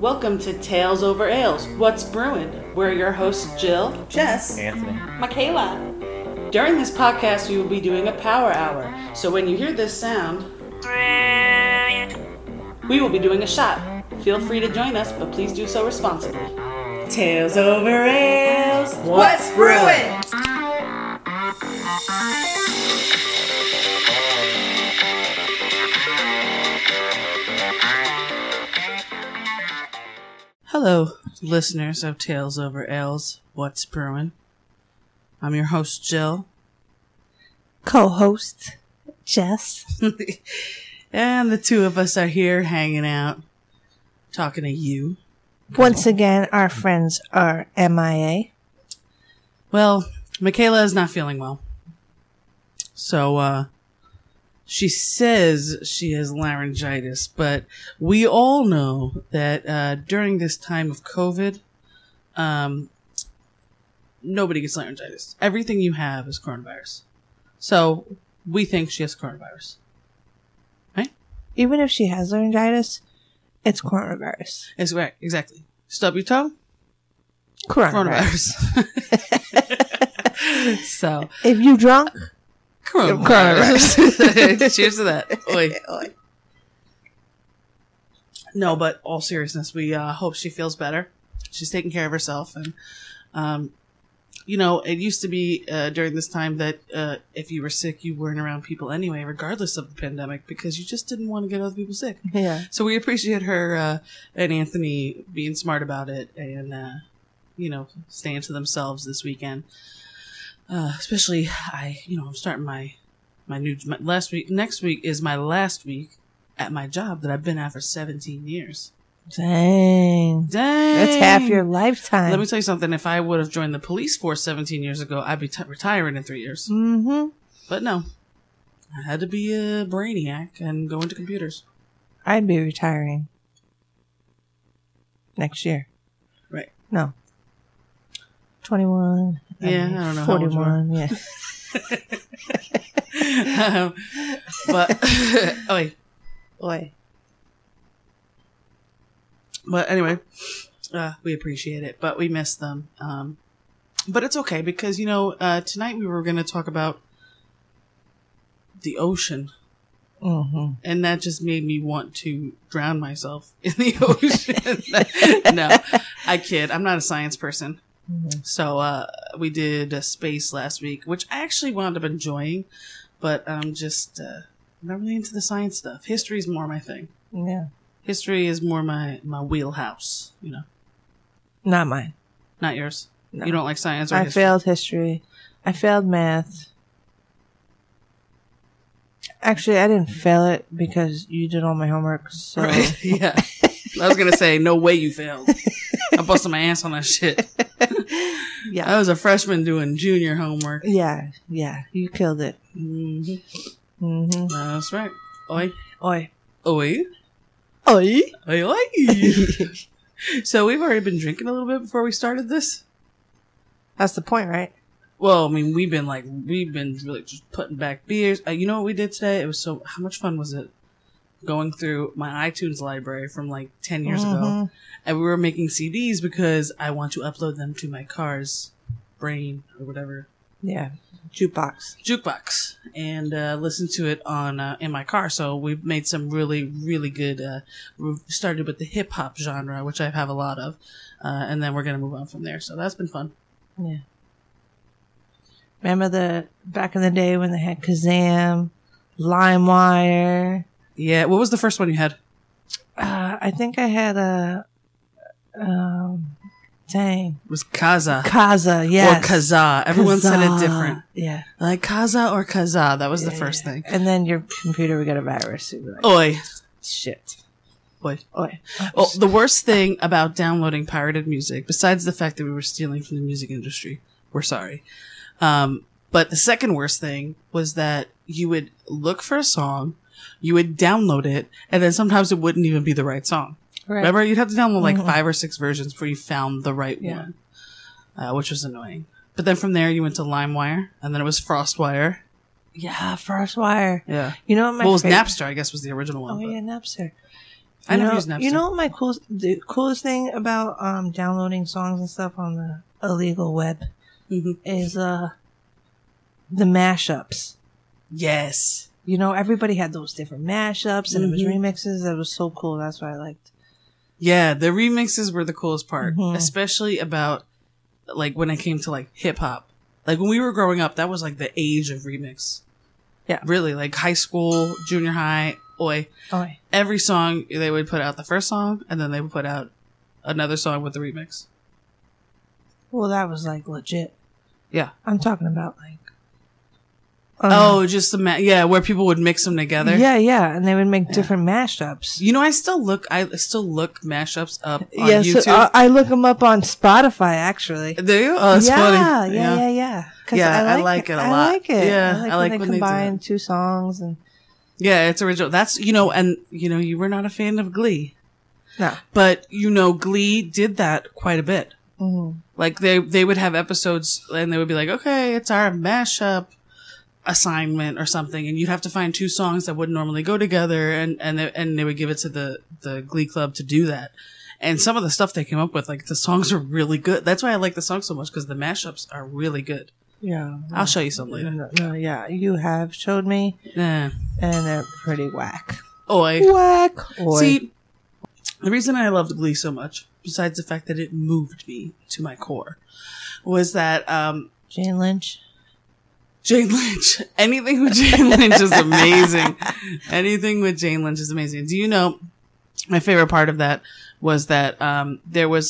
Welcome to Tales Over Ales, What's Brewing? We're your hosts Jill, Jess, Anthony, Michaela. During this podcast, we will be doing a power hour, so when you hear this sound, we will be doing a shot. Feel free to join us, but please do so responsibly. Tales Over Ales, What's Brewing? Hello, listeners of Tales Over Ales, What's Brewing? I'm your host, Jill. Co-host, Jess. And the two of us are here hanging out, talking to you. Once again, our friends are MIA. Well, Michaela is not feeling well. So, she says she has laryngitis, but we all know that during this time of COVID, nobody gets laryngitis. Everything you have is coronavirus. So we think she has coronavirus. Right? Even if she has laryngitis, it's coronavirus. It's right. Exactly. Stub your tongue? Coronavirus. So if you drunk... Coronavirus. Cheers to that. Oy. No, but all seriousness, we hope she feels better. She's taking care of herself. And, you know, it used to be during this time that if you were sick, you weren't around people anyway, regardless of the pandemic, because you just didn't want to get other people sick. Yeah. So we appreciate her and Anthony being smart about it and, you know, staying to themselves this weekend. Especially, I'm starting my last week. Next week is my last week at my job that I've been at for 17 years. Dang. That's half your lifetime. Let me tell you something. If I would have joined the police force 17 years ago, I'd be retiring in 3 years. Mm-hmm. But no, I had to be a brainiac and go into computers. I'd be retiring next year. Right. No. 21. Yeah, I don't know. 41. Yeah. But But anyway, we appreciate it, but we miss them. But it's okay because tonight we were going to talk about the ocean, and that just made me want to drown myself in the ocean. No, I kid. I'm not a science person. Mm-hmm. So we did a space last week, which I actually wound up enjoying, but I'm just not really into the science stuff. History is more my thing. Yeah, history is more my wheelhouse. You know, not mine, not yours. No. You don't like science or history? I failed history. I failed math. Actually, I didn't fail it because you did all my homework. So right. Yeah, I was gonna say no way you failed. I busted my ass on that shit. Yeah, I was a freshman doing junior homework. Yeah, you killed it. Mm-hmm. Mm-hmm. That's right. Oi, oi, oi, oi, oi, oi. So we've already been drinking a little bit before we started this. That's the point, right? Well, I mean, we've been really just putting back beers. You know what we did today? It was so. How much fun was it? Going through my iTunes library from like 10 years ago, and we were making CDs because I want to upload them to my car's brain or whatever. Yeah, jukebox, and listen to it on in my car. So we've made some really, really good. We've started with the hip hop genre, which I have a lot of, and then we're gonna move on from there. So that's been fun. Yeah. Remember back in the day when they had Kazaa, LimeWire. Yeah, what was the first one you had? I think I had it was Kazaa. Kazaa, yes. Or Kazaa. Everyone said it different. Yeah. Like Kazaa or Kazaa. That was the first thing. And then your computer would get a virus. Like, oi. Shit. Oi. Well, the worst thing about downloading pirated music, besides the fact that we were stealing from the music industry, we're sorry. But the second worst thing was that you would look for a song, you would download it, and then sometimes it wouldn't even be the right song. Right. Remember, you'd have to download like 5 or 6 versions before you found the right one, which was annoying. But then from there, you went to LimeWire, and then it was FrostWire. Yeah, FrostWire. Yeah. You know what my favorite was? Napster, I guess, was the original one. Oh, yeah, Napster. I never use Napster. You know what my coolest thing about downloading songs and stuff on the illegal web is the mashups. Yes. You know, everybody had those different mashups and it was remixes. That was so cool. That's what I liked. Yeah, the remixes were the coolest part, especially about like when it came to like hip hop. Like when we were growing up, that was like the age of remix. Yeah. Really, like high school, junior high, Oi. Every song, they would put out the first song and then they would put out another song with the remix. Well, that was like legit. Yeah. I'm talking about like. Where people would mix them together. Yeah, and they would make different mashups. You know, I still look mashups up on YouTube. So I look them up on Spotify, actually. Do you? Oh, that's funny. Yeah. I like it a lot. I like it. Yeah, I like when they combine two songs and. Yeah, it's original. That's, you were not a fan of Glee. No. But, Glee did that quite a bit. Mm-hmm. Like, they would have episodes and they would be like, okay, it's our mashup assignment or something, and you'd have to find two songs that wouldn't normally go together, and they would give it to the Glee Club to do that. And some of the stuff they came up with, like the songs are really good. That's why I like the song so much, because the mashups are really good. Yeah, I'll show you some later. No, yeah, you have showed me, and they're pretty whack. Whack. See, the reason I loved Glee so much, besides the fact that it moved me to my core, was that Jane Lynch. Anything with Jane Lynch is amazing. Do you know, my favorite part of that was that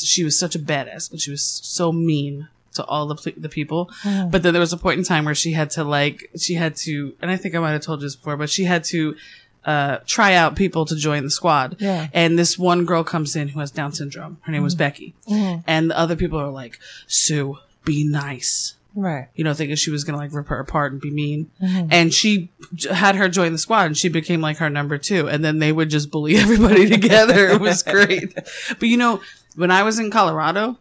she was such a badass and she was so mean to all the people. Oh. But then there was a point in time where she had to, and I think I might have told you this before, but she had to try out people to join the squad. Yeah. And this one girl comes in who has Down syndrome. Her name was Becky. Mm-hmm. And the other people are like, Sue, be nice. Right. Thinking she was going to like rip her apart and be mean. Mm-hmm. And she had her join the squad and she became like her number two. And then they would just bully everybody together. It was great. But when I was in Colorado,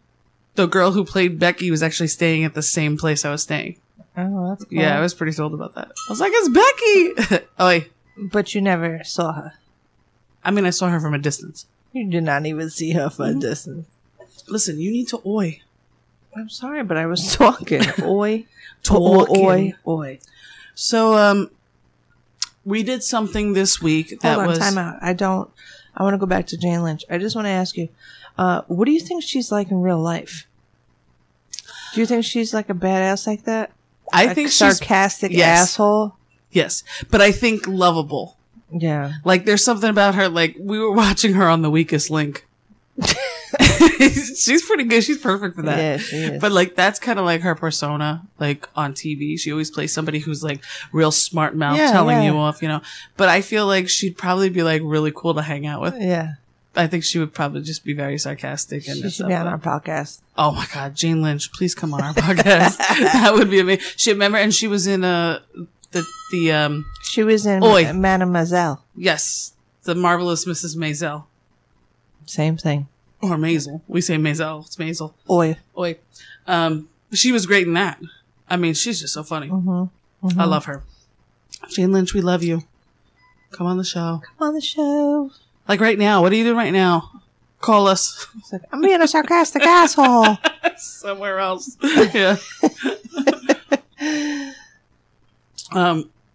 the girl who played Becky was actually staying at the same place I was staying. Oh, that's cool. Yeah, I was pretty thrilled about that. I was like, it's Becky. But you never saw her. I mean, I saw her from a distance. You did not even see her from a distance. Listen, you need to oi. I'm sorry, but I was talking. Oi. So, we did something this week that was... Hold on, time out. I want to go back to Jane Lynch. I just want to ask you, what do you think she's like in real life? Do you think she's like a badass like that? I think she's... sarcastic asshole? Yes, but I think lovable. Yeah. Like, there's something about her, like, we were watching her on The Weakest Link. She's pretty good. She's perfect for that. Yeah, she is. But like that's kind of like her persona. Like on TV, she always plays somebody who's like real smart mouth, telling you off. But I feel like she'd probably be like really cool to hang out with. Yeah, I think she would probably just be very sarcastic. And she should be on our podcast. Oh my God, Jane Lynch, please come on our podcast. That would be amazing. She was in she was in Mademoiselle. Yes, The Marvelous Mrs. Maisel. Same thing. Or Maisel. We say Maisel. It's Maisel. Oi. She was great in that. I mean, she's just so funny. Mm-hmm. Mm-hmm. I love her. Jane Lynch, we love you. Come on the show. Like right now. What are you doing right now? Call us. Like, I'm being a sarcastic asshole. Somewhere else. Yeah.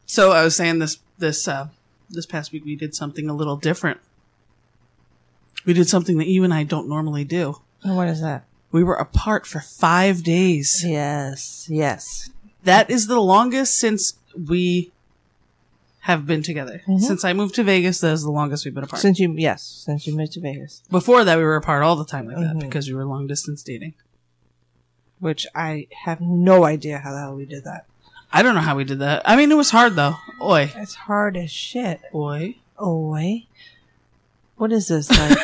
So I was saying this past week we did something a little different. We did something that you and I don't normally do. And what is that? We were apart for 5 days. Yes. That is the longest since we have been together. Mm-hmm. Since I moved to Vegas, that is the longest we've been apart. Since you moved to Vegas. Before that, we were apart all the time like that because we were long distance dating. Which I have no idea how the hell we did that. I don't know how we did that. I mean, it was hard though. Oi. It's hard as shit. Oi. What is this? Like,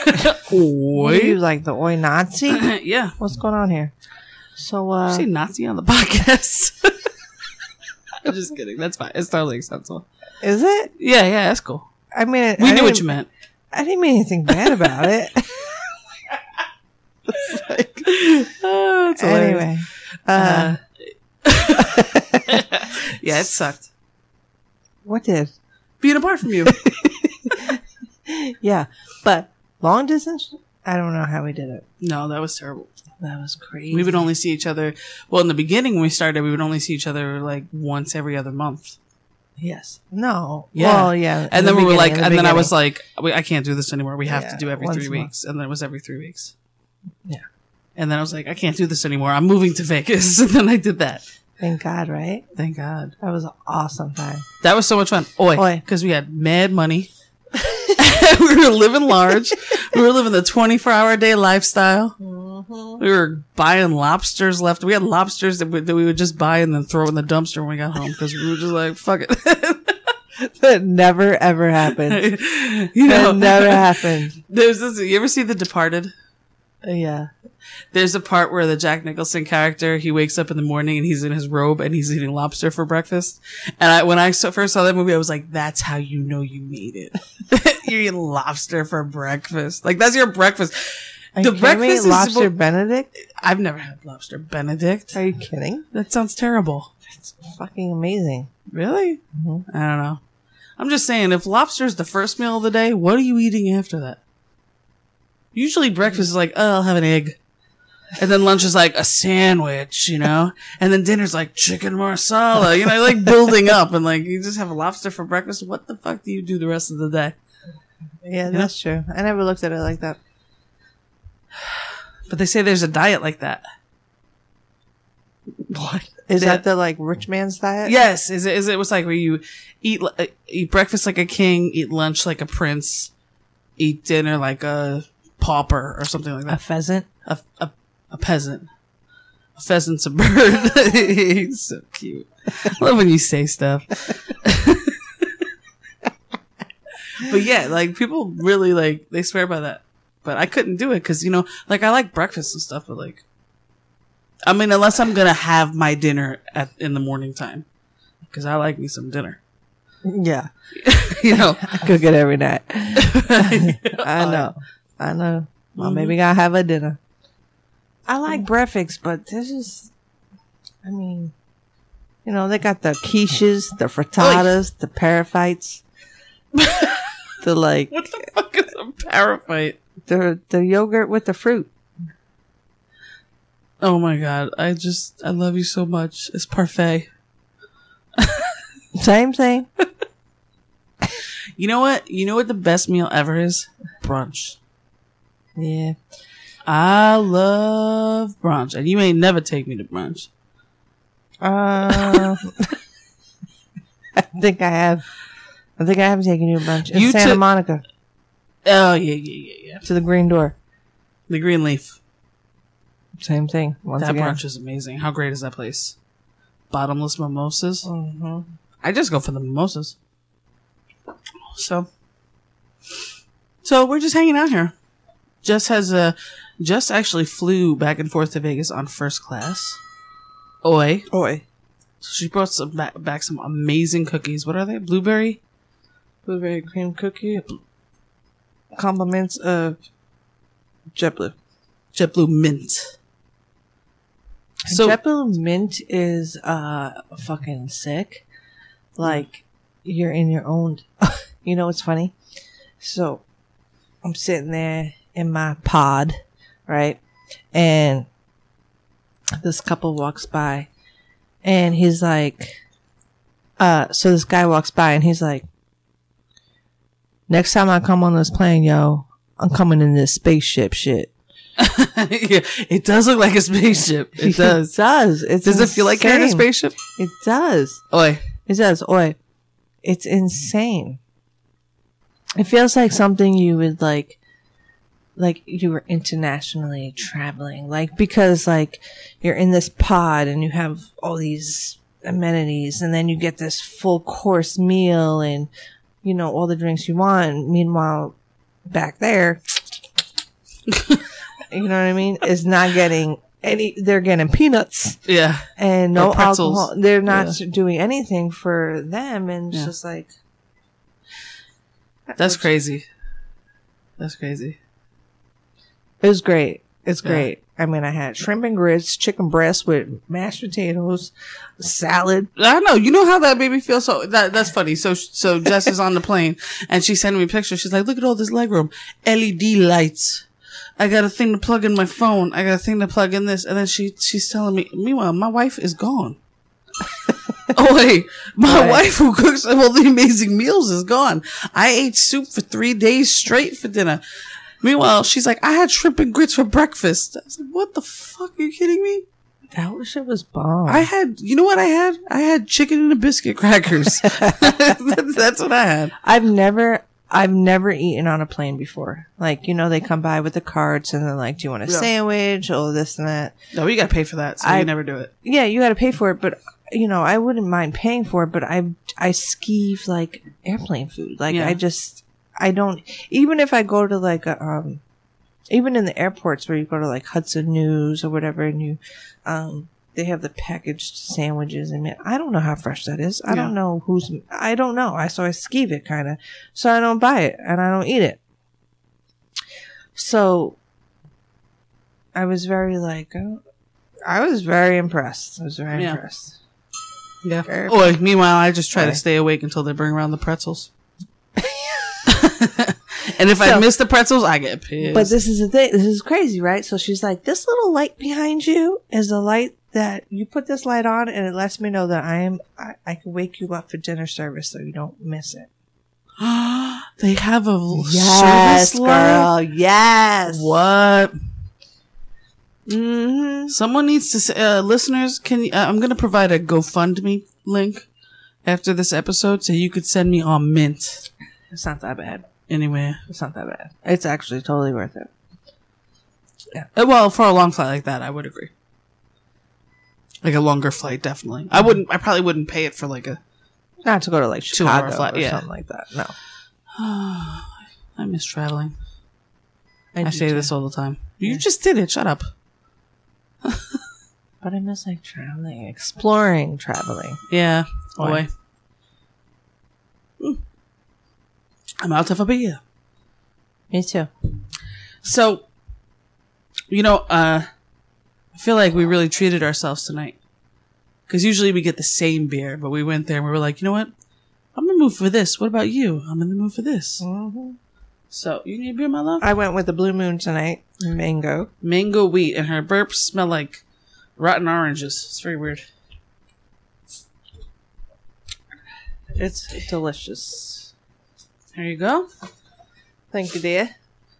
oi? You like the oi Nazi? Yeah. What's going on here? So, you see Nazi on the podcast? I'm just kidding. That's fine. It's totally acceptable. Is it? Yeah. That's cool. I mean, we knew what you meant. I didn't mean anything bad about it. It's like, oh, it's hilarious. Anyway. Yeah, it sucked. What did? Being apart from you. Yeah, but long distance, I don't know how we did it. No, that was terrible. That was crazy. We would only see each other. Well, in the beginning when we started, we would only see each other like once every other month. Yes. No. Yeah. Well, yeah. And then we were like, and then I was like, I can't do this anymore. We have to do every 3 weeks. And then it was every 3 weeks. Yeah. And then I was like, I can't do this anymore. I'm moving to Vegas. And then I did that. Thank God, right? Thank God. That was an awesome time. That was so much fun. Oi. Because we had mad money. We were living large. We were living the 24-hour-a-day lifestyle. Mm-hmm. We were buying lobsters left. We had lobsters that we would just buy and then throw in the dumpster when we got home because we were just like, fuck it. That never, ever happened. That never happened. There's this, you ever see The Departed? Yeah. There's a part where the Jack Nicholson character, he wakes up in the morning and he's in his robe and he's eating lobster for breakfast. And when I first saw that movie, I was like, that's how you know you made it. You're eating lobster for breakfast. Like, that's your breakfast. Are the you breakfast me? Lobster Benedict? I've never had lobster Benedict. Are you kidding? That sounds terrible. That's fucking amazing. Really? Mm-hmm. I don't know. I'm just saying, if lobster is the first meal of the day, what are you eating after that? Usually breakfast is like, oh, I'll have an egg. And then lunch is like a sandwich, you know? And then dinner's like chicken marsala, you know, like building up. And like, you just have a lobster for breakfast. What the fuck do you do the rest of the day? Yeah, that's true. I never looked at it like that. But they say there's a diet like that. What? Is that the like rich man's diet? Yes. Is it was like where you eat breakfast like a king, eat lunch like a prince, eat dinner like a pauper or something like that. A pheasant? A peasant. A pheasant's a bird. He's so cute. I love when you say stuff. But yeah, like people really like, they swear by that. But I couldn't do it because, you know, like I like breakfast and stuff, but like, I mean, unless I'm going to have my dinner in the morning time because I like me some dinner. Yeah. You know. I cook it every night. I know. Well, maybe gotta have a dinner. I like breakfast, but this is, I mean, you know, they got the quiches, the frittatas, the paraphites, the like. What the fuck is a paraphite? The yogurt with the fruit. Oh my God. I love you so much. It's parfait. Same thing. You know what? You know what the best meal ever is? Brunch. Yeah. I love brunch. And you ain't never take me to brunch. I think I have. I think I have taken you to brunch. In Santa Monica. Oh, yeah. To the Green Door. The Green Leaf. Same thing. Once again. Brunch is amazing. How great is that place? Bottomless mimosas. Mm-hmm. I just go for the mimosas. So we're just hanging out here. Jess actually flew back and forth to Vegas on first class. Oi. So she brought back some amazing cookies. What are they? Blueberry cream cookie. Compliments of JetBlue. JetBlue Mint. So JetBlue Mint is fucking sick. Like you're in your own. You know what's funny? So I'm sitting there in my pod, right? And this couple walks by and he's like, so this guy walks by and he's like, next time I come on this plane, yo, I'm coming in this spaceship shit. Yeah, it does look like a spaceship. It does. It does. It's does insane. It feel like you're in a spaceship? It does. Oi. It does. Oi. It's insane. It feels like something you would like you were internationally traveling, like, because like you're in this pod and you have all these amenities and then you get this full course meal and, you know, all the drinks you want. Meanwhile, back there, you know what I mean? Is not getting any, they're getting peanuts. Yeah. And no alcohol. They're not doing anything for them. And it's just like, that's crazy. It was great. It's great. I mean, I had shrimp and grits, chicken breast with mashed potatoes, salad. I know. You know how that made me feel? So that's funny. So Jess is on the plane and she sent me a picture. She's like, look at all this legroom. LED lights. I got a thing to plug in my phone. I got a thing to plug in this. And then she's telling me, meanwhile, my wife is gone. Oh, wait. My wife who cooks all the amazing meals is gone. I ate soup for 3 days straight for dinner. Meanwhile, she's like, I had shrimp and grits for breakfast. I was like, what the fuck? Are you kidding me? That shit was bomb. You know what I had? I had chicken and a biscuit crackers. That's what I had. I've never eaten on a plane before. Like, you know, they come by with the carts and they're like, do you want a sandwich? Or this and that. No, you got to pay for that. So you never do it. Yeah, you got to pay for it. But, you know, I wouldn't mind paying for it. But I skeeve like airplane food. Like, yeah. I don't, even if I go to like, even in the airports where you go to like Hudson News or whatever and you, they have the packaged sandwiches. I mean, I don't know how fresh that is. I don't know who's, I don't know. So I skeeve it kind of. So I don't buy it and I don't eat it. So I was very like, I was very impressed. Yeah. Very impressed. Meanwhile, I just try to stay awake until they bring around the pretzels. And if I miss the pretzels, I get pissed. But this is the thing. This is crazy, right? So she's like, this little light behind you is the light that you put this light on and it lets me know that I can wake you up for dinner service so you don't miss it. They have a service light? Girl. Yes. What? Mm-hmm. Someone needs to say, listeners, I'm going to provide a GoFundMe link after this episode so you could send me on Mint. It's not that bad. Anyway, it's not that bad. It's actually totally worth it. Yeah. Well, for a long flight like that, I would agree. Like a longer flight, definitely. Mm-hmm. I probably wouldn't pay it for like a... Not to go to like Chicago flight, or something like that. No. I miss traveling. I say this all the time. Yeah. You just did it. Shut up. But I miss like traveling, exploring, traveling. Yeah. Boy. I'm out of a beer. Me too. So, you know, I feel like we really treated ourselves tonight. Because usually we get the same beer, but we went there and we were like, you know what? I'm in the mood for this. What about you? I'm in the mood for this. Mm-hmm. So, you need a beer, my love? I went with the Blue Moon tonight. Mango. Mango wheat. And her burps smell like rotten oranges. It's very weird. It's delicious. There you go. Thank you, dear.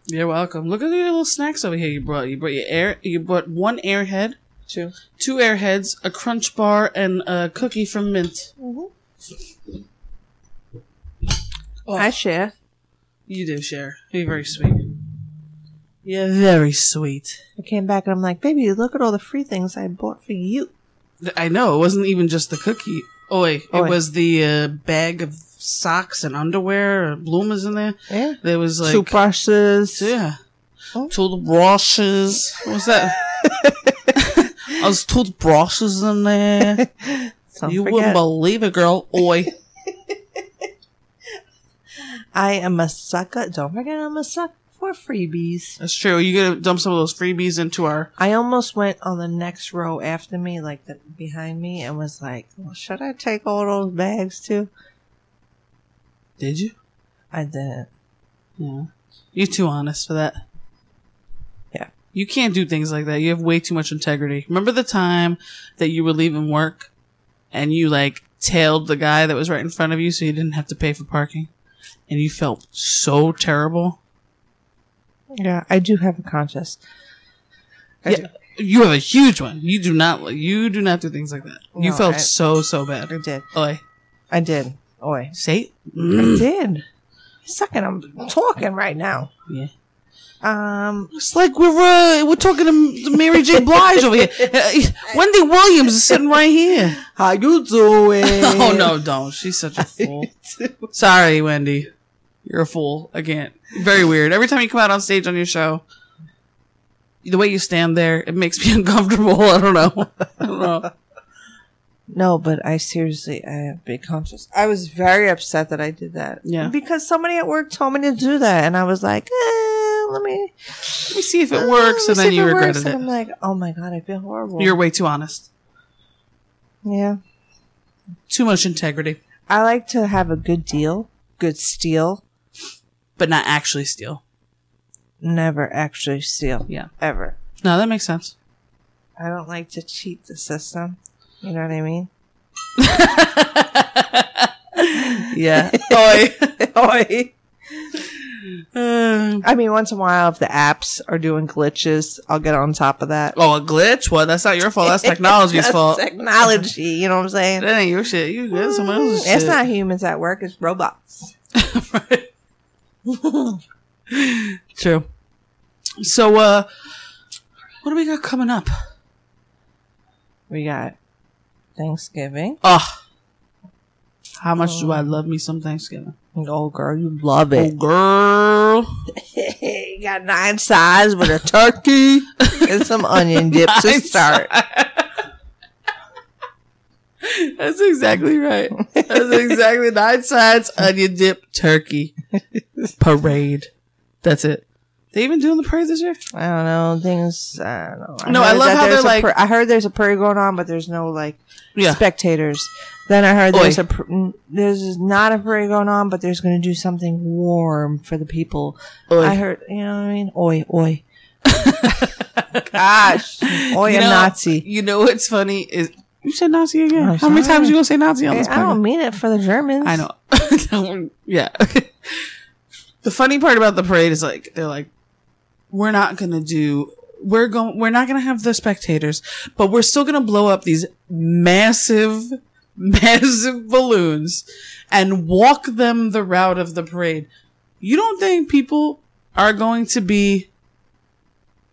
You're welcome. Look at the little snacks over here you brought. You brought one airhead. Two airheads, a crunch bar, and a cookie from Mint. Mm-hmm. Oh. I share. You do share. You're very sweet. You're very sweet. I came back and I'm like, baby, look at all the free things I bought for you. I know. It wasn't even just the cookie. It was the bag of socks and underwear, or bloomers in there. Yeah. There was like toothbrushes. Yeah. Oh. Toothbrushes. What was that? I was toothbrushes in there. You wouldn't believe it, girl. Oi. I am a sucker. Don't forget I'm a sucker for freebies. That's true. You gotta dump some of those freebies into our... I almost went on the next row after me, like behind me, and was like, well, should I take all those bags too? Did you? I didn't. Yeah. You're too honest for that. Yeah. You can't do things like that. You have way too much integrity. Remember the time that you were leaving work and you like tailed the guy that was right in front of you so you didn't have to pay for parking? And you felt so terrible? Yeah, I do have a conscience. I do. You have a huge one. You do not do things like that. No, you felt so bad. I did. Oi. I did. Oi. Say I did. Sucking, I'm talking right now. Yeah. It's like we're talking to Mary J. Blige over here. Wendy Williams is sitting right here. How you doing? Oh no, don't. She's such a fool. Sorry, Wendy. You're a fool. I can't. Very weird. Every time you come out on stage on your show, the way you stand there, it makes me uncomfortable. I don't know. No, but I have big conscience. I was very upset that I did that. Yeah. Because somebody at work told me to do that. And I was like, let me see if it works, and then you regret it. I'm like, oh my god, I feel horrible. You're way too honest. Yeah. Too much integrity. I like to have a good deal, good steal. But not actually steal. Never actually steal. Yeah. Ever. No, that makes sense. I don't like to cheat the system. You know what I mean? Yeah. Oi. Oi. I mean, once in a while, if the apps are doing glitches, I'll get on top of that. Oh, a glitch? What? That's not your fault. That's technology's that's fault. Technology. You know what I'm saying? That ain't your shit. You good. Someone else's shit. It's not humans at work. It's robots. Right. True. So, what do we got coming up? We got Thanksgiving. Oh, how much do I love me some Thanksgiving? Oh, girl, you love it. Oh, girl. You got 9 sides with a turkey and some onion dip to start. That's exactly right. That's exactly 9 sides, onion dip, turkey, parade. That's it. They even doing the parade this year? I don't know. I don't know. I love how they're like... I heard there's a parade going on, but there's no, like, spectators. Then I heard there's not a parade going on, but there's going to do something warm for the people. Oy. I heard... You know what I mean? Oi, oi. Gosh. Oi, you know, a Nazi. You know what's funny is... You said Nazi again. I'm sorry. Many times are you going to say Nazi on this podcast? I don't mean it for the Germans. I know. Yeah. The funny part about the parade is, like, they're like, we're not going to have the spectators, but we're still going to blow up these massive balloons and walk them the route of the parade. You don't think people are going to be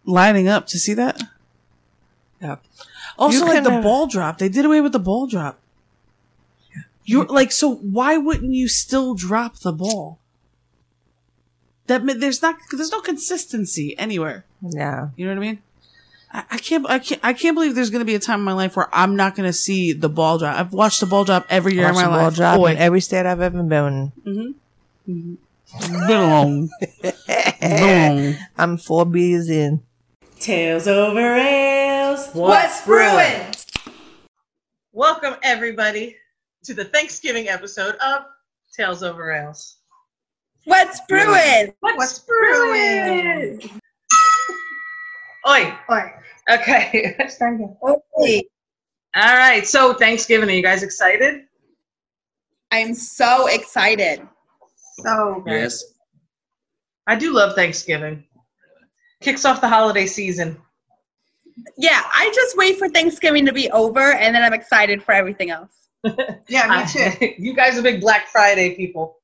lining up to see that? Yeah. Also, like, the ball drop. They did away with the ball drop. Yeah. You're like, so why wouldn't you still drop the ball? There's no consistency anywhere. Yeah, you know what I mean. I can't believe there's going to be a time in my life where I'm not going to see the ball drop. I've watched the ball drop every year in my life. Ball drop in every state I've ever been. Mm-hmm. Mm-hmm. Boom. Boom. I'm 4 beers in. Tales over ales. What's brewing? Welcome everybody to the Thanksgiving episode of Tales Over Ales. What's brewing? What's brewing? Oi. Oi. Okay. Oi. All right. So Thanksgiving, are you guys excited? I'm so excited. So good. Yes. I do love Thanksgiving. Kicks off the holiday season. Yeah. I just wait for Thanksgiving to be over, and then I'm excited for everything else. Yeah, me too. You guys are big Black Friday people.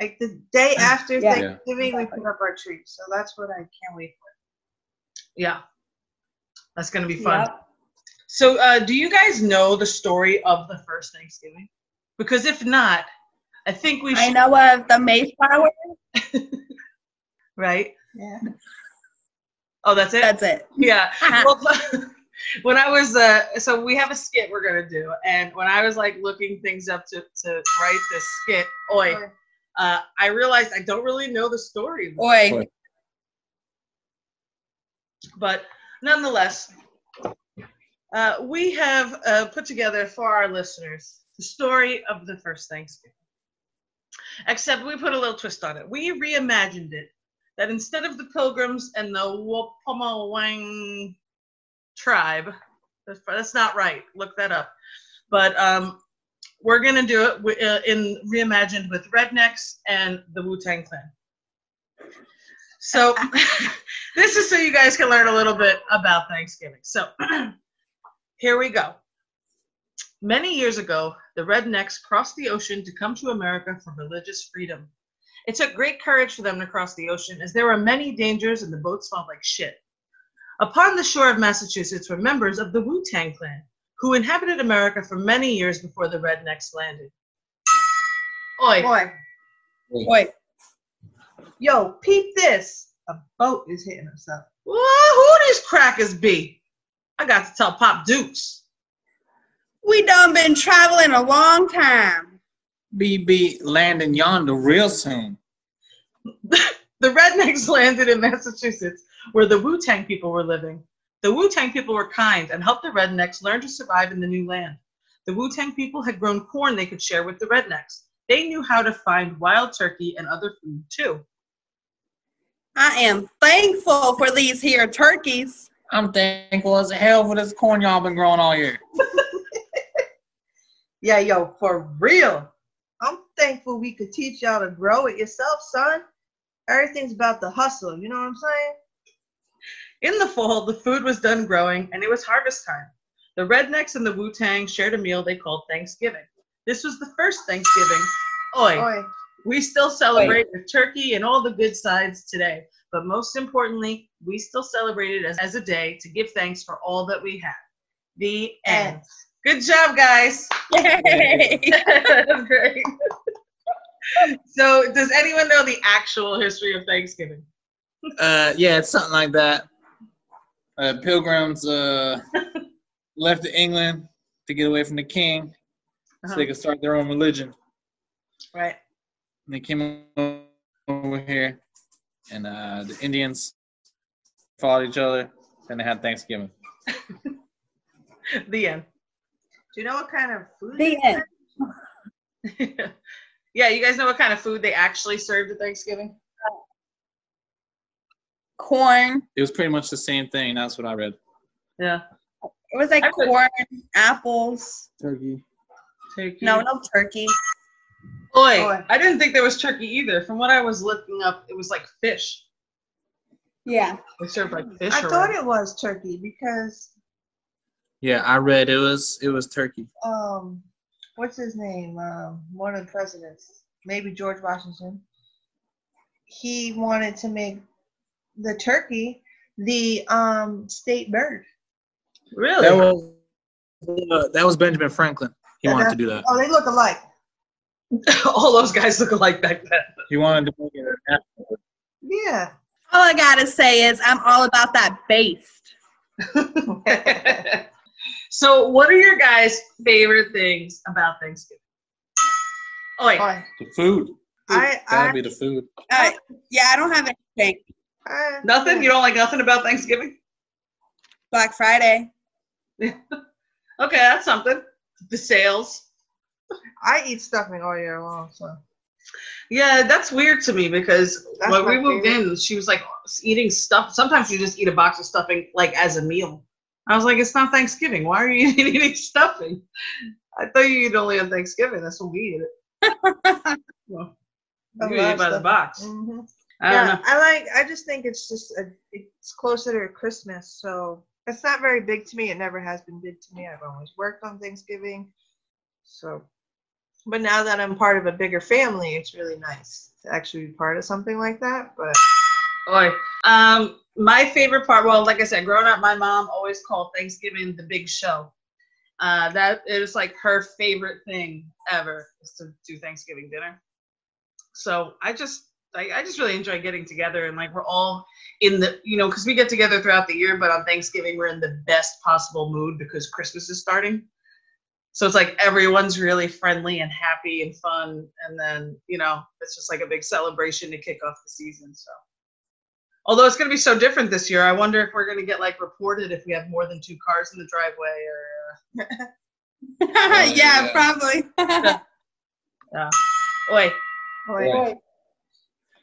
Like the day after Thanksgiving, we put up our tree. So that's what I can't wait for. Yeah. That's going to be fun. Yep. So do you guys know the story of the first Thanksgiving? Because if not, I think we should. I know of the Mayflower. Right? Yeah. Oh, that's it? That's it. Yeah. Well, when I was, so we have a skit we're going to do. And when I was like looking things up to write this skit, oi. I realized I don't really know the story. Oi. But nonetheless, we have put together for our listeners the story of the first Thanksgiving. Except we put a little twist on it. We reimagined it that instead of the Pilgrims and the Wapomawang tribe, that's not right. Look that up. But we're going to do it reimagined with rednecks and the Wu-Tang Clan. So this is so you guys can learn a little bit about Thanksgiving. So here we go. Many years ago, the rednecks crossed the ocean to come to America for religious freedom. It took great courage for them to cross the ocean, as there were many dangers and the boat smelled like shit. Upon the shore of Massachusetts were members of the Wu-Tang Clan, who inhabited America for many years before the rednecks landed. Oi. Oi. Oi. Yo, peep this. A boat is hitting us up. Who these crackers be? I got to tell Pop Dukes. We done been traveling a long time. BB landing yonder real soon. The rednecks landed in Massachusetts, where the Wu-Tang people were living. The Wu-Tang people were kind and helped the rednecks learn to survive in the new land. The Wu-Tang people had grown corn they could share with the rednecks. They knew how to find wild turkey and other food, too. I am thankful for these here turkeys. I'm thankful as hell for this corn y'all been growing all year. Yeah, yo, for real. I'm thankful we could teach y'all to grow it yourself, son. Everything's about the hustle, you know what I'm saying? In the fall, the food was done growing, and it was harvest time. The rednecks and the Wu-Tang shared a meal they called Thanksgiving. This was the first Thanksgiving. Oi. We still celebrate with turkey and all the good sides today. But most importantly, we still celebrate it as a day to give thanks for all that we have. The end. Good job, guys. Yay. That was great. So, does anyone know the actual history of Thanksgiving? Yeah, it's something like that. Pilgrims left to England to get away from the king so they could start their own religion. Right. And they came over here, and the Indians fought each other, and they had Thanksgiving. The end. Do you know what kind of food? The end. Yeah, you guys know what kind of food they actually served at Thanksgiving? Corn. It was pretty much the same thing. That's what I read. Yeah. It was like corn, apples. Turkey. No turkey. Boy, I didn't think there was turkey either. From what I was looking up, it was like fish. Yeah. They served like fish. I thought it was turkey because. Yeah, I read it was turkey. What's his name? One of the presidents, maybe George Washington. He wanted to make the turkey the state bird. Really? That was Benjamin Franklin. He wanted to do that. Oh, they look alike. All those guys look alike back then. He wanted to make it afterwards. Yeah. All I gotta say is I'm all about that based. So, what are your guys' favorite things about Thanksgiving? Oh, wait. The food. That'd be the food. Yeah, I don't have anything. Nothing? You don't like nothing about Thanksgiving? Black Friday. Okay, that's something. The sales. I eat stuffing all year long, so. Yeah, that's weird to me because when we moved in, she was like eating stuff. Sometimes you just eat a box of stuffing like as a meal. I was like, it's not Thanksgiving. Why are you eating stuffing? I thought you eat only on Thanksgiving. That's when we eat it. Well, you eat it by the box. Mm-hmm. I don't know. I just think it's just it's closer to Christmas, so it's not very big to me. It never has been big to me. I've always worked on Thanksgiving, so. But now that I'm part of a bigger family, it's really nice to actually be part of something like that. But. My favorite part, well, like I said, growing up, my mom always called Thanksgiving the big show. It was like her favorite thing ever is to do Thanksgiving dinner. So I just really enjoy getting together and like we're all in the, you know, because we get together throughout the year, but on Thanksgiving we're in the best possible mood because Christmas is starting. So it's like everyone's really friendly and happy and fun. And then, you know, it's just like a big celebration to kick off the season, so. Although it's going to be so different this year, I wonder if we're going to get like reported if we have more than two cars in the driveway or. Yeah, probably. Yeah. Oi.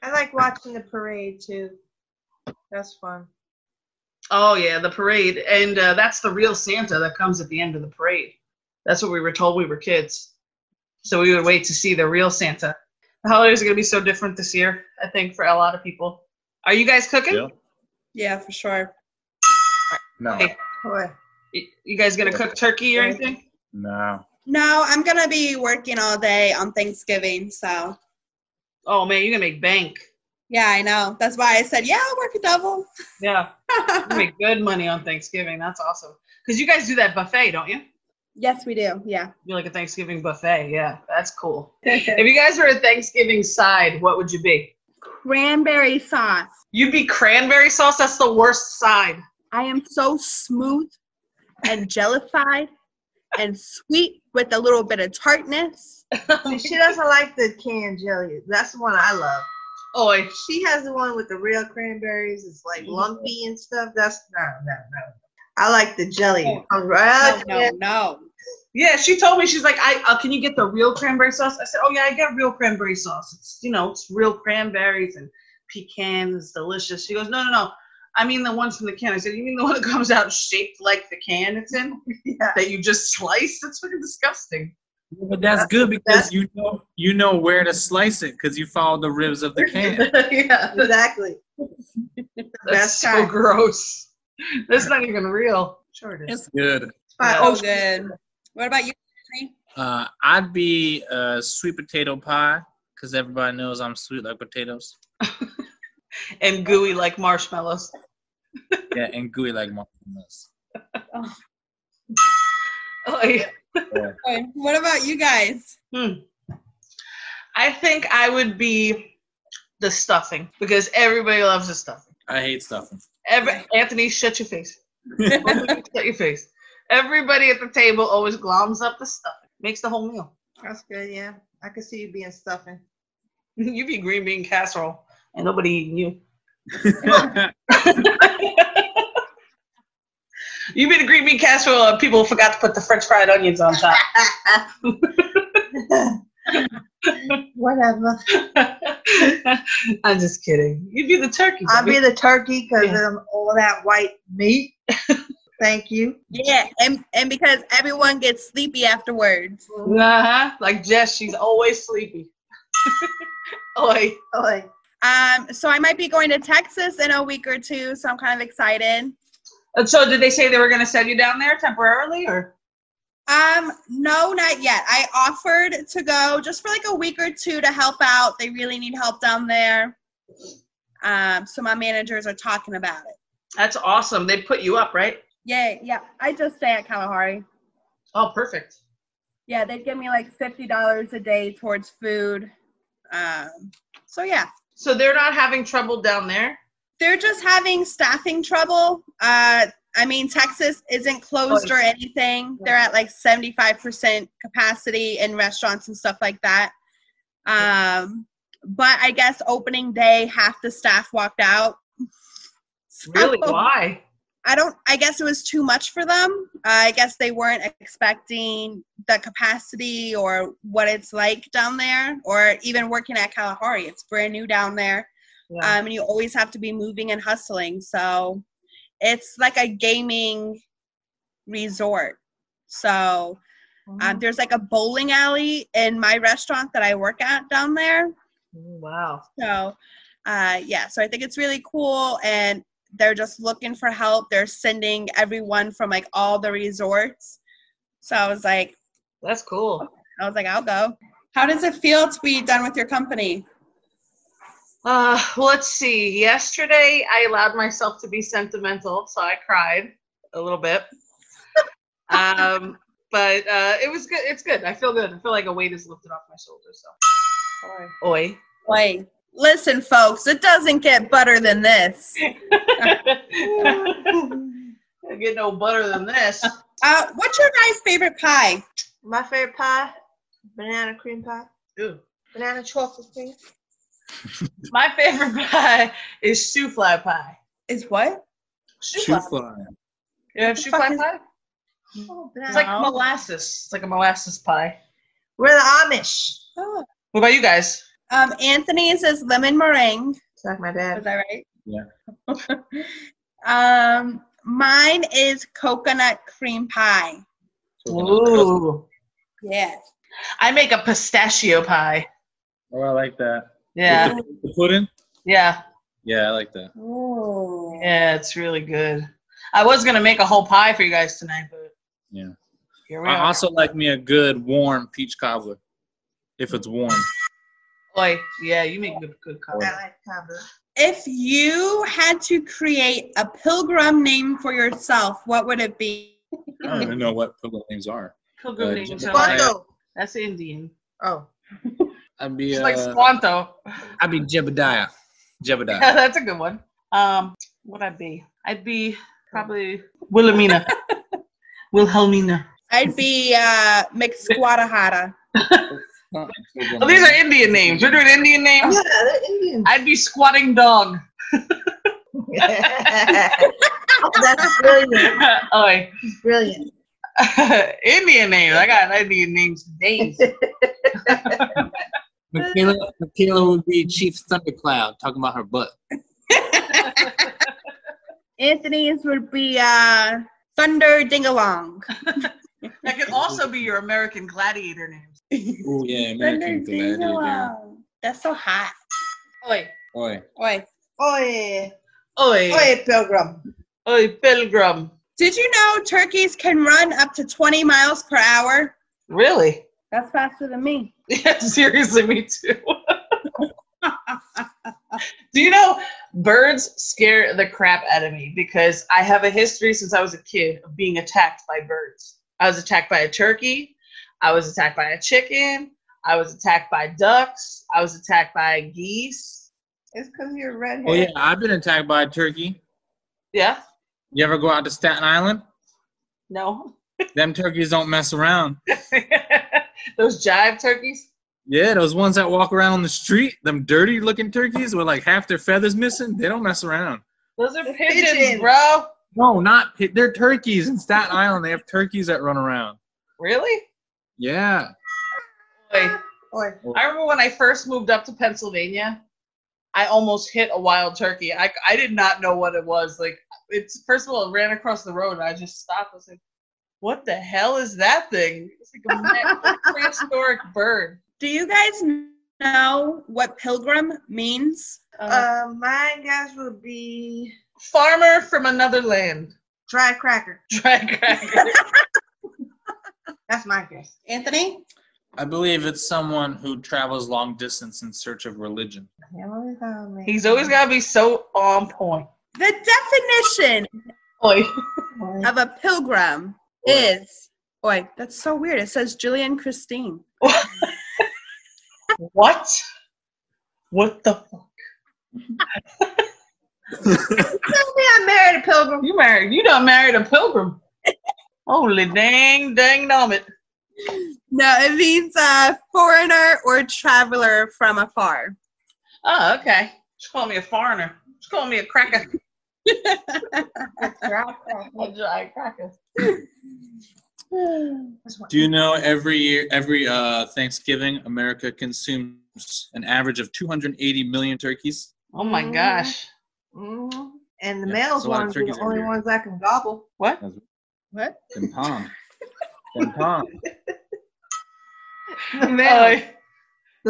I like watching the parade too. That's fun. Oh yeah, the parade, and that's the real Santa that comes at the end of the parade. That's what we were told when we were kids. So we would wait to see the real Santa. The holidays are going to be so different this year, I think, for a lot of people. Are you guys cooking? Yeah, for sure. No. Hey, you guys going to cook turkey or anything? No. No, I'm going to be working all day on Thanksgiving, so. Oh, man, you're going to make bank. Yeah, I know. That's why I said, I'll work a double. Yeah. You make good money on Thanksgiving. That's awesome. Because you guys do that buffet, don't you? Yes, we do, yeah. You're like a Thanksgiving buffet, yeah. That's cool. If you guys were a Thanksgiving side, what would you be? Cranberry sauce. You'd be cranberry sauce? That's the worst side. I am so smooth and jellified and sweet with a little bit of tartness. She doesn't like the canned jelly. That's the one I love. Oh, if she has the one with the real cranberries, it's like lumpy and stuff. That's no. I like the jelly. No. Yeah, she told me, she's like, can you get the real cranberry sauce? I said, oh yeah, I get real cranberry sauce. It's, you know, it's real cranberries and pecans. It's delicious. She goes, no. I mean the ones from the can. I said, you mean the one that comes out shaped like the can it's in? Yeah. That you just slice? That's freaking disgusting. But that's good because you know where to slice it because you follow the ribs of the can. Yeah, exactly. That's so gross. That's not even real. Sure it is. It's good. It's good. What about you, Anthony? I'd be sweet potato pie because everybody knows I'm sweet like potatoes. And gooey like marshmallows. Yeah, and gooey like marshmallows. Oh, yeah. What about you guys? I think I would be the stuffing because everybody loves the stuffing. I hate stuffing. Anthony, shut your face. Shut your face. Everybody at the table always gloms up the stuffing. Makes the whole meal. That's good, yeah. I could see you being stuffing. You'd be green bean casserole and nobody eating you. You made a green bean casserole and people forgot to put the french fried onions on top. Whatever. I'm just kidding. You'd be the turkey. I'd be the turkey because of all that white meat. Thank you. Yeah, and because everyone gets sleepy afterwards. Uh-huh. Like Jess, she's always sleepy. Oi. So I might be going to Texas in a week or two, so I'm kind of excited. So did they say they were going to send you down there temporarily or? No, not yet. I offered to go just for like a week or two to help out. They really need help down there. So my managers are talking about it. That's awesome. They put you up, right? Yeah. I just stay at Kalahari. Oh, perfect. Yeah. They'd give me like $50 a day towards food. So yeah. So they're not having trouble down there? They're just having staffing trouble. Texas isn't closed or anything. They're at like 75% capacity in restaurants and stuff like that. But I guess opening day, half the staff walked out. So, really? Why? I guess it was too much for them. I guess they weren't expecting the capacity or what it's like down there, or even working at Kalahari. It's brand new down there. Yeah. And you always have to be moving and hustling. So it's like a gaming resort. So there's like a bowling alley in my restaurant that I work at down there. Wow. So, so I think it's really cool. And they're just looking for help. They're sending everyone from like all the resorts. So I was like, that's cool. I was like, I'll go. How does it feel to be done with your company? Let's see. Yesterday, I allowed myself to be sentimental, so I cried a little bit. But it was good. It's good. I feel good. I feel like a weight is lifted off my shoulders. So, oi. Listen, folks, it doesn't get better than this. It'll get no better than this. What's your guys' favorite pie? My favorite pie, banana cream pie. Ooh. Banana chocolate cream. My favorite pie is shoe fly pie. Is what? Shoe fly. You have shoe fly pie? It's like molasses. It's like a molasses pie. We're the Amish. Oh. What about you guys? Anthony's is lemon meringue. It's like my dad. Is that right? Yeah. Mine is coconut cream pie. Ooh. Yeah. I make a pistachio pie. Oh, I like that. Yeah. The pudding? Yeah. Yeah, I like that. Ooh. Yeah, it's really good. I was going to make a whole pie for you guys tonight, but yeah. Here we are. I also like me a good warm peach cobbler, if it's warm. Boy, yeah, you make good cobbler. I like cobbler. If you had to create a pilgrim name for yourself, what would it be? I don't even know what pilgrim names are. Pilgrim names are. Squanto. That's Indian. Oh. I'd be like Squanto. I'd be Jebediah. Yeah, that's a good one. What'd I be? I'd be probably Wilhelmina. I'd be McSquarahada. Oh, these are Indian names. You're doing Indian names? Yeah, they're Indian. I'd be squatting dog. That's brilliant. Oy. Brilliant. Indian names. I got Indian names for days. Michaela would be Chief Thundercloud, talking about her butt. Anthony's would be Thunder Dingalong. That could also be your American Gladiator names. Oh yeah, American Gladiator. That's so hot. Oi. Oi. Oi. Oi. Oi. Oi, Pilgrim. Oi, Pilgrim. Did you know turkeys can run up to 20 miles per hour? Really? That's faster than me. Yeah, seriously, me too. Do you know birds scare the crap out of me because I have a history since I was a kid of being attacked by birds. I was attacked by a turkey. I was attacked by a chicken. I was attacked by ducks. I was attacked by geese. It's because you're redhead. Oh, yeah. I've been attacked by a turkey. Yeah? You ever go out to Staten Island? No. Them turkeys don't mess around. Those jive turkeys? Yeah, those ones that walk around on the street, them dirty-looking turkeys with, like, half their feathers missing, they don't mess around. Those are pigeons, bro. No, not pigeons. They're turkeys. In Staten Island, they have turkeys that run around. Really? Yeah. Boy. I remember when I first moved up to Pennsylvania, I almost hit a wild turkey. I did not know what it was. Like, it's first of all, it ran across the road, and I just stopped. I was like, what the hell is that thing? It's like a prehistoric bird. Do you guys know what pilgrim means? My guess would be farmer from another land. Dry cracker. Dry cracker. That's my guess. Anthony? I believe it's someone who travels long distance in search of religion. He's always got to be so on point. The definition of a pilgrim is... Boy, that's so weird. It says Jillian Christine. What? What the fuck? I married a pilgrim. You married. You done married a pilgrim. Holy dang numbit. No, it means foreigner or traveler from afar. Oh, okay. Just call me a foreigner. Just call me a cracker. A dry cracker. Do you know every year, every Thanksgiving, America consumes an average of 280 million turkeys? Oh my gosh! Mm-hmm. And the males ones are the only ones I can gobble. What? What? Them tom. Them tom. The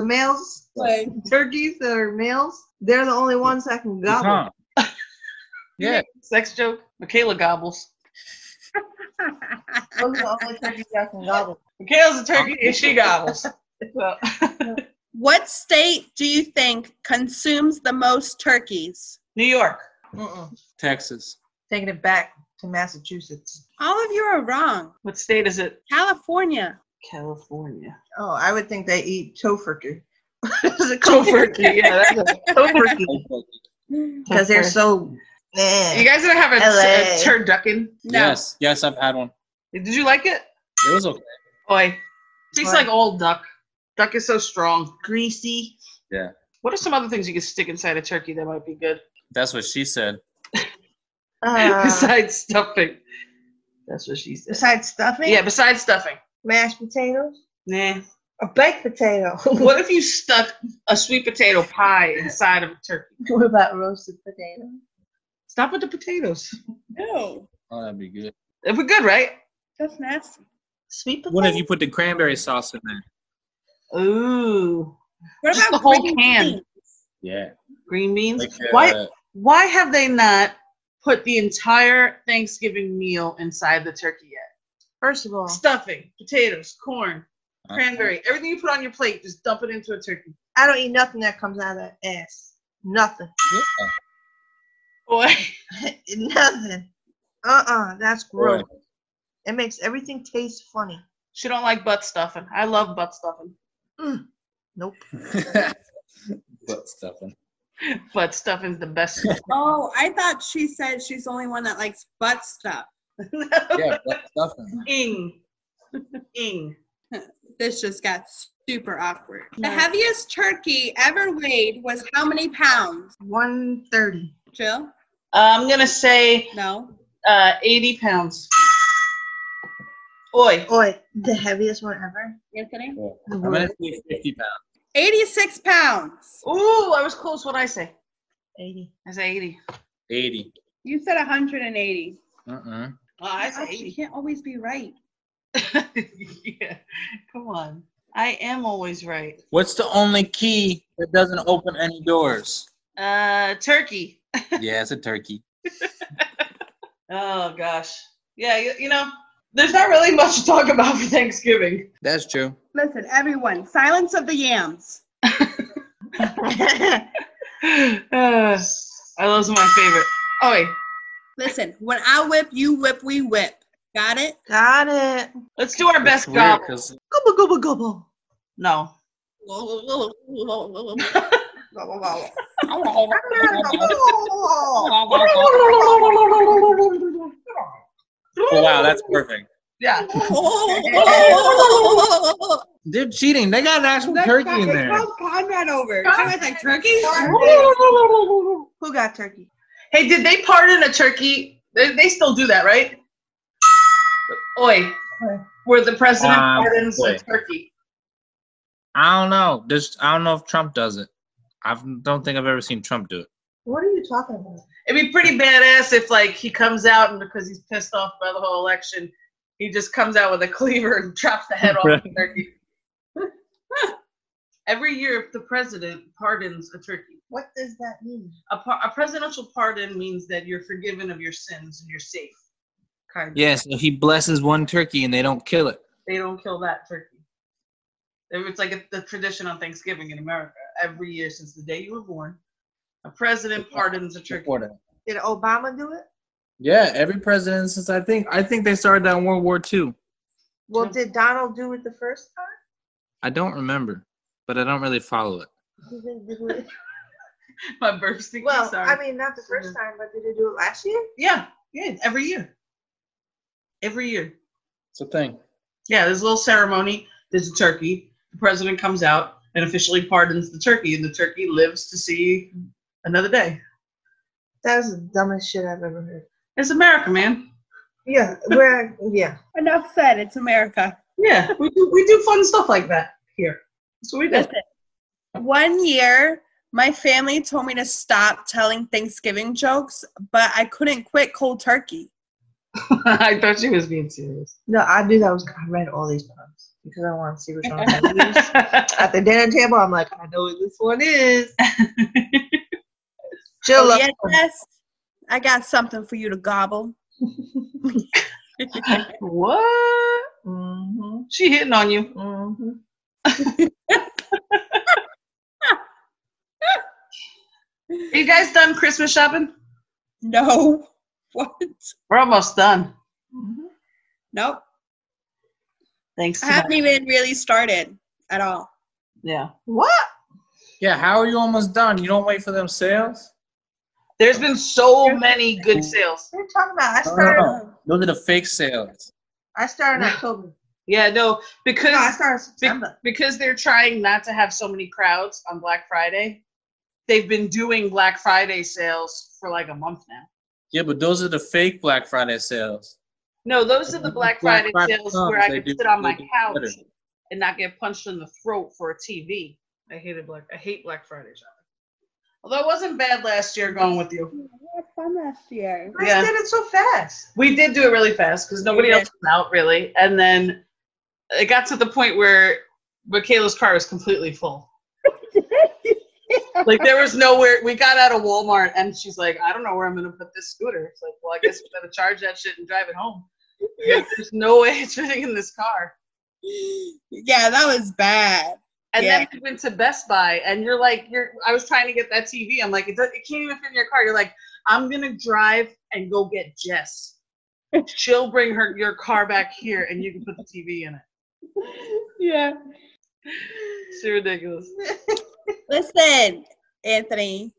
males, like turkeys that are males, they're the only ones I can gobble. Yeah. Sex joke. Michaela gobbles. Those are the only turkeys I can gobble. Michaela's a turkey and she gobbles. What state do you think consumes the most turkeys? New York. Texas. Taking it back to Massachusetts. All of you are wrong. What state is it? California. California. Oh, I would think they eat Tofurkey. Tofurkey, yeah. That's a Tofurkey. Because they're so... You guys didn't have a turducken? No. Yes, I've had one. Did you like it? It was okay. Boy, tastes like old duck. Duck is so strong, greasy. Yeah. What are some other things you can stick inside a turkey that might be good? That's what she said. Besides stuffing, that's what she said. Besides stuffing? Yeah, besides stuffing. Mashed potatoes? Nah. A baked potato. What if you stuck a sweet potato pie inside of a turkey? What about roasted potatoes? Stop with the potatoes. No. Oh, that'd be good. It'd be good, right? That's nasty. Sweet potatoes. What if you put the cranberry sauce in there? Ooh. What about the whole can? Beans? Yeah. Green beans? Like, why have they not put the entire Thanksgiving meal inside the turkey yet? First of all. Stuffing, potatoes, corn, cranberry. Everything you put on your plate, just dump it into a turkey. I don't eat nothing that comes out of that ass. Nothing. Yeah. Boy, nothing. That's gross. Boy. It makes everything taste funny. She don't like butt stuffing. I love butt stuffing. Nope. Butt stuffing. Butt stuffing's the best. Oh, I thought she said she's the only one that likes butt stuff. Yeah, butt stuffing. Ing. This just got super awkward. No. The heaviest turkey ever weighed was how many pounds? 130. Jill? I'm going to say... No. 80 pounds. Oi. Oi. The heaviest one ever? Anthony? Yeah. I'm going to say 50 pounds. 86 pounds. Ooh, I was close. What did I say? 80. I say 80. 80. You said 180. Uh-uh. Well, I say 80. You can't always be right. Yeah. Come on. I am always right. What's the only key that doesn't open any doors? Turkey. Yeah, it's a turkey. Oh, gosh. Yeah, you know, there's not really much to talk about for Thanksgiving. That's true. Listen, everyone, silence of the yams. Those are my favorite. Oh, wait. Listen, when I whip, you whip, we whip. Got it? Got it. Let's do our best gobble. Gobble, gobble, gobble. No. Oh, wow, that's perfect. Yeah. They're cheating. They got an actual turkey in there. Conrad over. Conrad's like, turkey? Who got turkey? Hey, did they pardon a turkey? They still do that, right? Oi. Where the president pardons a turkey. I don't know. I don't know if Trump does it. I don't think I've ever seen Trump do it. What are you talking about? It'd be pretty badass if, like, he comes out and because he's pissed off by the whole election, he just comes out with a cleaver and chops the head off the turkey. Every year, if the president pardons a turkey. What does that mean? A presidential pardon means that you're forgiven of your sins and you're safe. Kind of. Yes, yeah, so he blesses one turkey and they don't kill it. They don't kill that turkey. It's like the tradition on Thanksgiving in America. Every year since the day you were born, a president pardons a turkey. Did Obama do it? Yeah, every president since I think they started that in World War II. Well, did Donald do it the first time? I don't remember, but I don't really follow it. Did they do it? My bursting. Well, sorry. I mean, not the first time, but did they do it last year? Yeah, every year. Every year. It's a thing. Yeah, there's a little ceremony. There's a turkey. The president comes out and officially pardons the turkey, and the turkey lives to see another day. That was the dumbest shit I've ever heard. It's America, man. Yeah, enough said. It's America. Yeah, we do fun stuff like that here. That's what we did. One year, my family told me to stop telling Thanksgiving jokes, but I couldn't quit cold turkey. I thought she was being serious. No, I knew that was. I read all these poems. Because I want to see which one I lose. At the dinner table, I'm like, I know what this one is. Jill, yes, I got something for you to gobble. What? Mm-hmm. She hitting on you. Mm-hmm. Are you guys done Christmas shopping? No. What? We're almost done. Mm-hmm. Nope. Thanks. I haven't even really started at all. Yeah. What? Yeah, how are you almost done? You don't wait for them sales? There's been so many good sales. What are you talking about? I started. No. Those are the fake sales. I started in October. Yeah, no, because I started September. Because they're trying not to have so many crowds on Black Friday. They've been doing Black Friday sales for like a month now. Yeah, but those are the fake Black Friday sales. No, those are the Black Friday sales where I could sit on my couch and not get punched in the throat for a TV. I hate Black Friday shopping. Although it wasn't bad last year going with you. We had fun last year. We did it so fast. We did do it really fast because nobody else was out really. And then it got to the point where Michaela's car was completely full. Like, there was nowhere. We got out of Walmart, and she's like, I don't know where I'm going to put this scooter. It's like, well, I guess we better charge that shit and drive it home. Yes. There's no way it's fitting in this car. Yeah, that was bad. And then we went to Best Buy, and you're like, I was trying to get that TV. I'm like, it can't even fit in your car. You're like, I'm going to drive and go get Jess. She'll bring your car back here, and you can put the TV in it. Yeah. It's ridiculous. Listen, Anthony,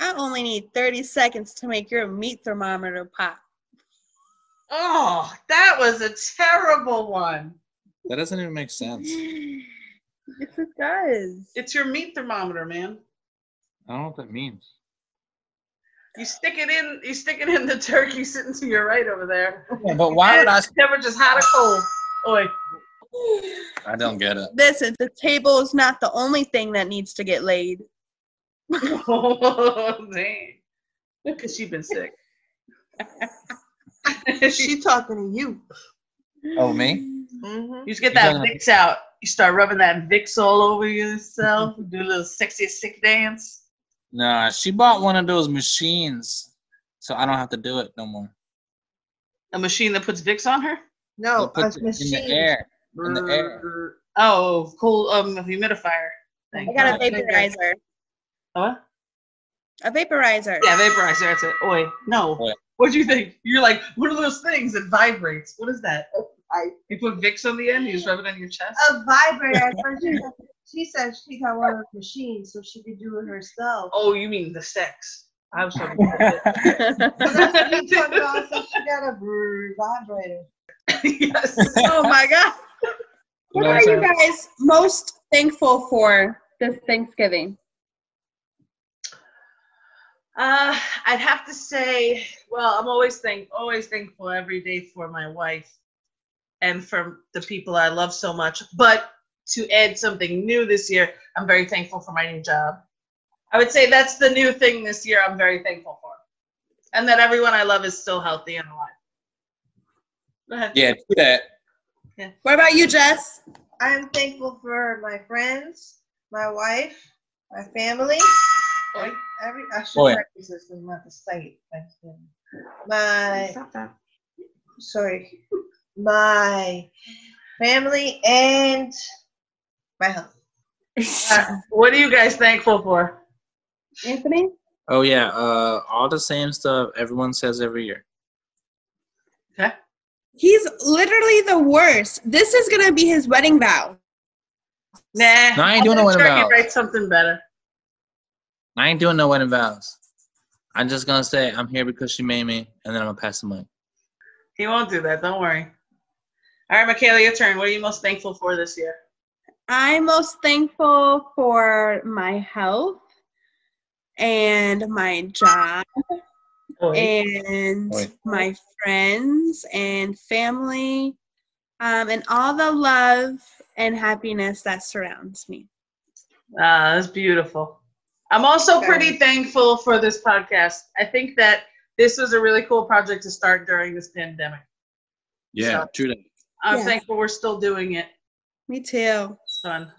I only need 30 seconds to make your meat thermometer pop. Oh, that was a terrible one. That doesn't even make sense. Yes, it does. It's your meat thermometer, man. I don't know what that means. You stick it in the turkey sitting to your right over there. Yeah, but why would I? It's never just hot or cold. Oi. I don't get it. Listen, the table is not the only thing that needs to get laid. Oh, dang. Because she's been sick. She talking to you. Oh, me? Mm-hmm. You just get that Vicks out. You start rubbing that Vicks all over yourself. Do a little sexy sick dance. Nah, she bought one of those machines, so I don't have to do it no more. A machine that puts Vicks on her? No, puts it machine. In the air. In the air. Oh, cool. Humidifier. Thank I got God. A vaporizer. Huh? A vaporizer. Yeah, vaporizer. That's it. Oi, no. Oi. What'd you think? You're like, what are those things that vibrates? What is that? You put Vicks on the end, you just rub it on your chest? A vibrator. She said she got one of those machines so she could do it herself. Oh, you mean the sex. I was talking about it. That's she talked about, so she got a vibrator. Yes. Oh, my God. What are you guys most thankful for this Thanksgiving? I'd have to say, well, I'm always thankful every day for my wife and for the people I love so much. But to add something new this year, I'm very thankful for my new job. I would say that's the new thing this year I'm very thankful for. And that everyone I love is still healthy and alive. Go ahead. Yeah, do that. Yeah. What about you, Jess? I'm thankful for my friends, my wife, my family. I should practice this and not the site. My family and my health. What are you guys thankful for? Anthony? Oh, yeah. All the same stuff everyone says every year. Okay. He's literally the worst. This is going to be his wedding vow. Nah. No, I ain't doing a wedding vow. Write something better. I ain't doing no wedding vows. I'm just going to say I'm here because she made me, and then I'm going to pass the mic. He won't do that. Don't worry. All right, Michaela, your turn. What are you most thankful for this year? I'm most thankful for my health and my job and my friends and family and all the love and happiness that surrounds me. Ah, that's beautiful. I'm also pretty thankful for this podcast. I think that this was a really cool project to start during this pandemic. Yeah, so, true that. I'm thankful we're still doing it. Me too. It's fun.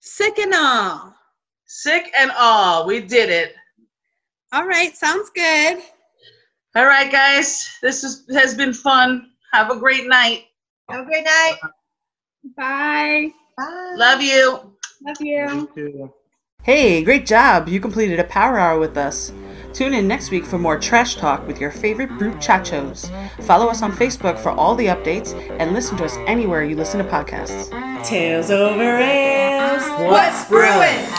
Sick and all. Sick and all. We did it. All right. Sounds good. All right, guys. This has been fun. Have a great night. Have a great night. Bye. Bye. Love you. Love you. You too. Hey, great job. You completed a power hour with us. Tune in next week for more trash talk with your favorite brute chachos. Follow us on Facebook for all the updates and listen to us anywhere you listen to podcasts. Tales Over Ales. What's brewing?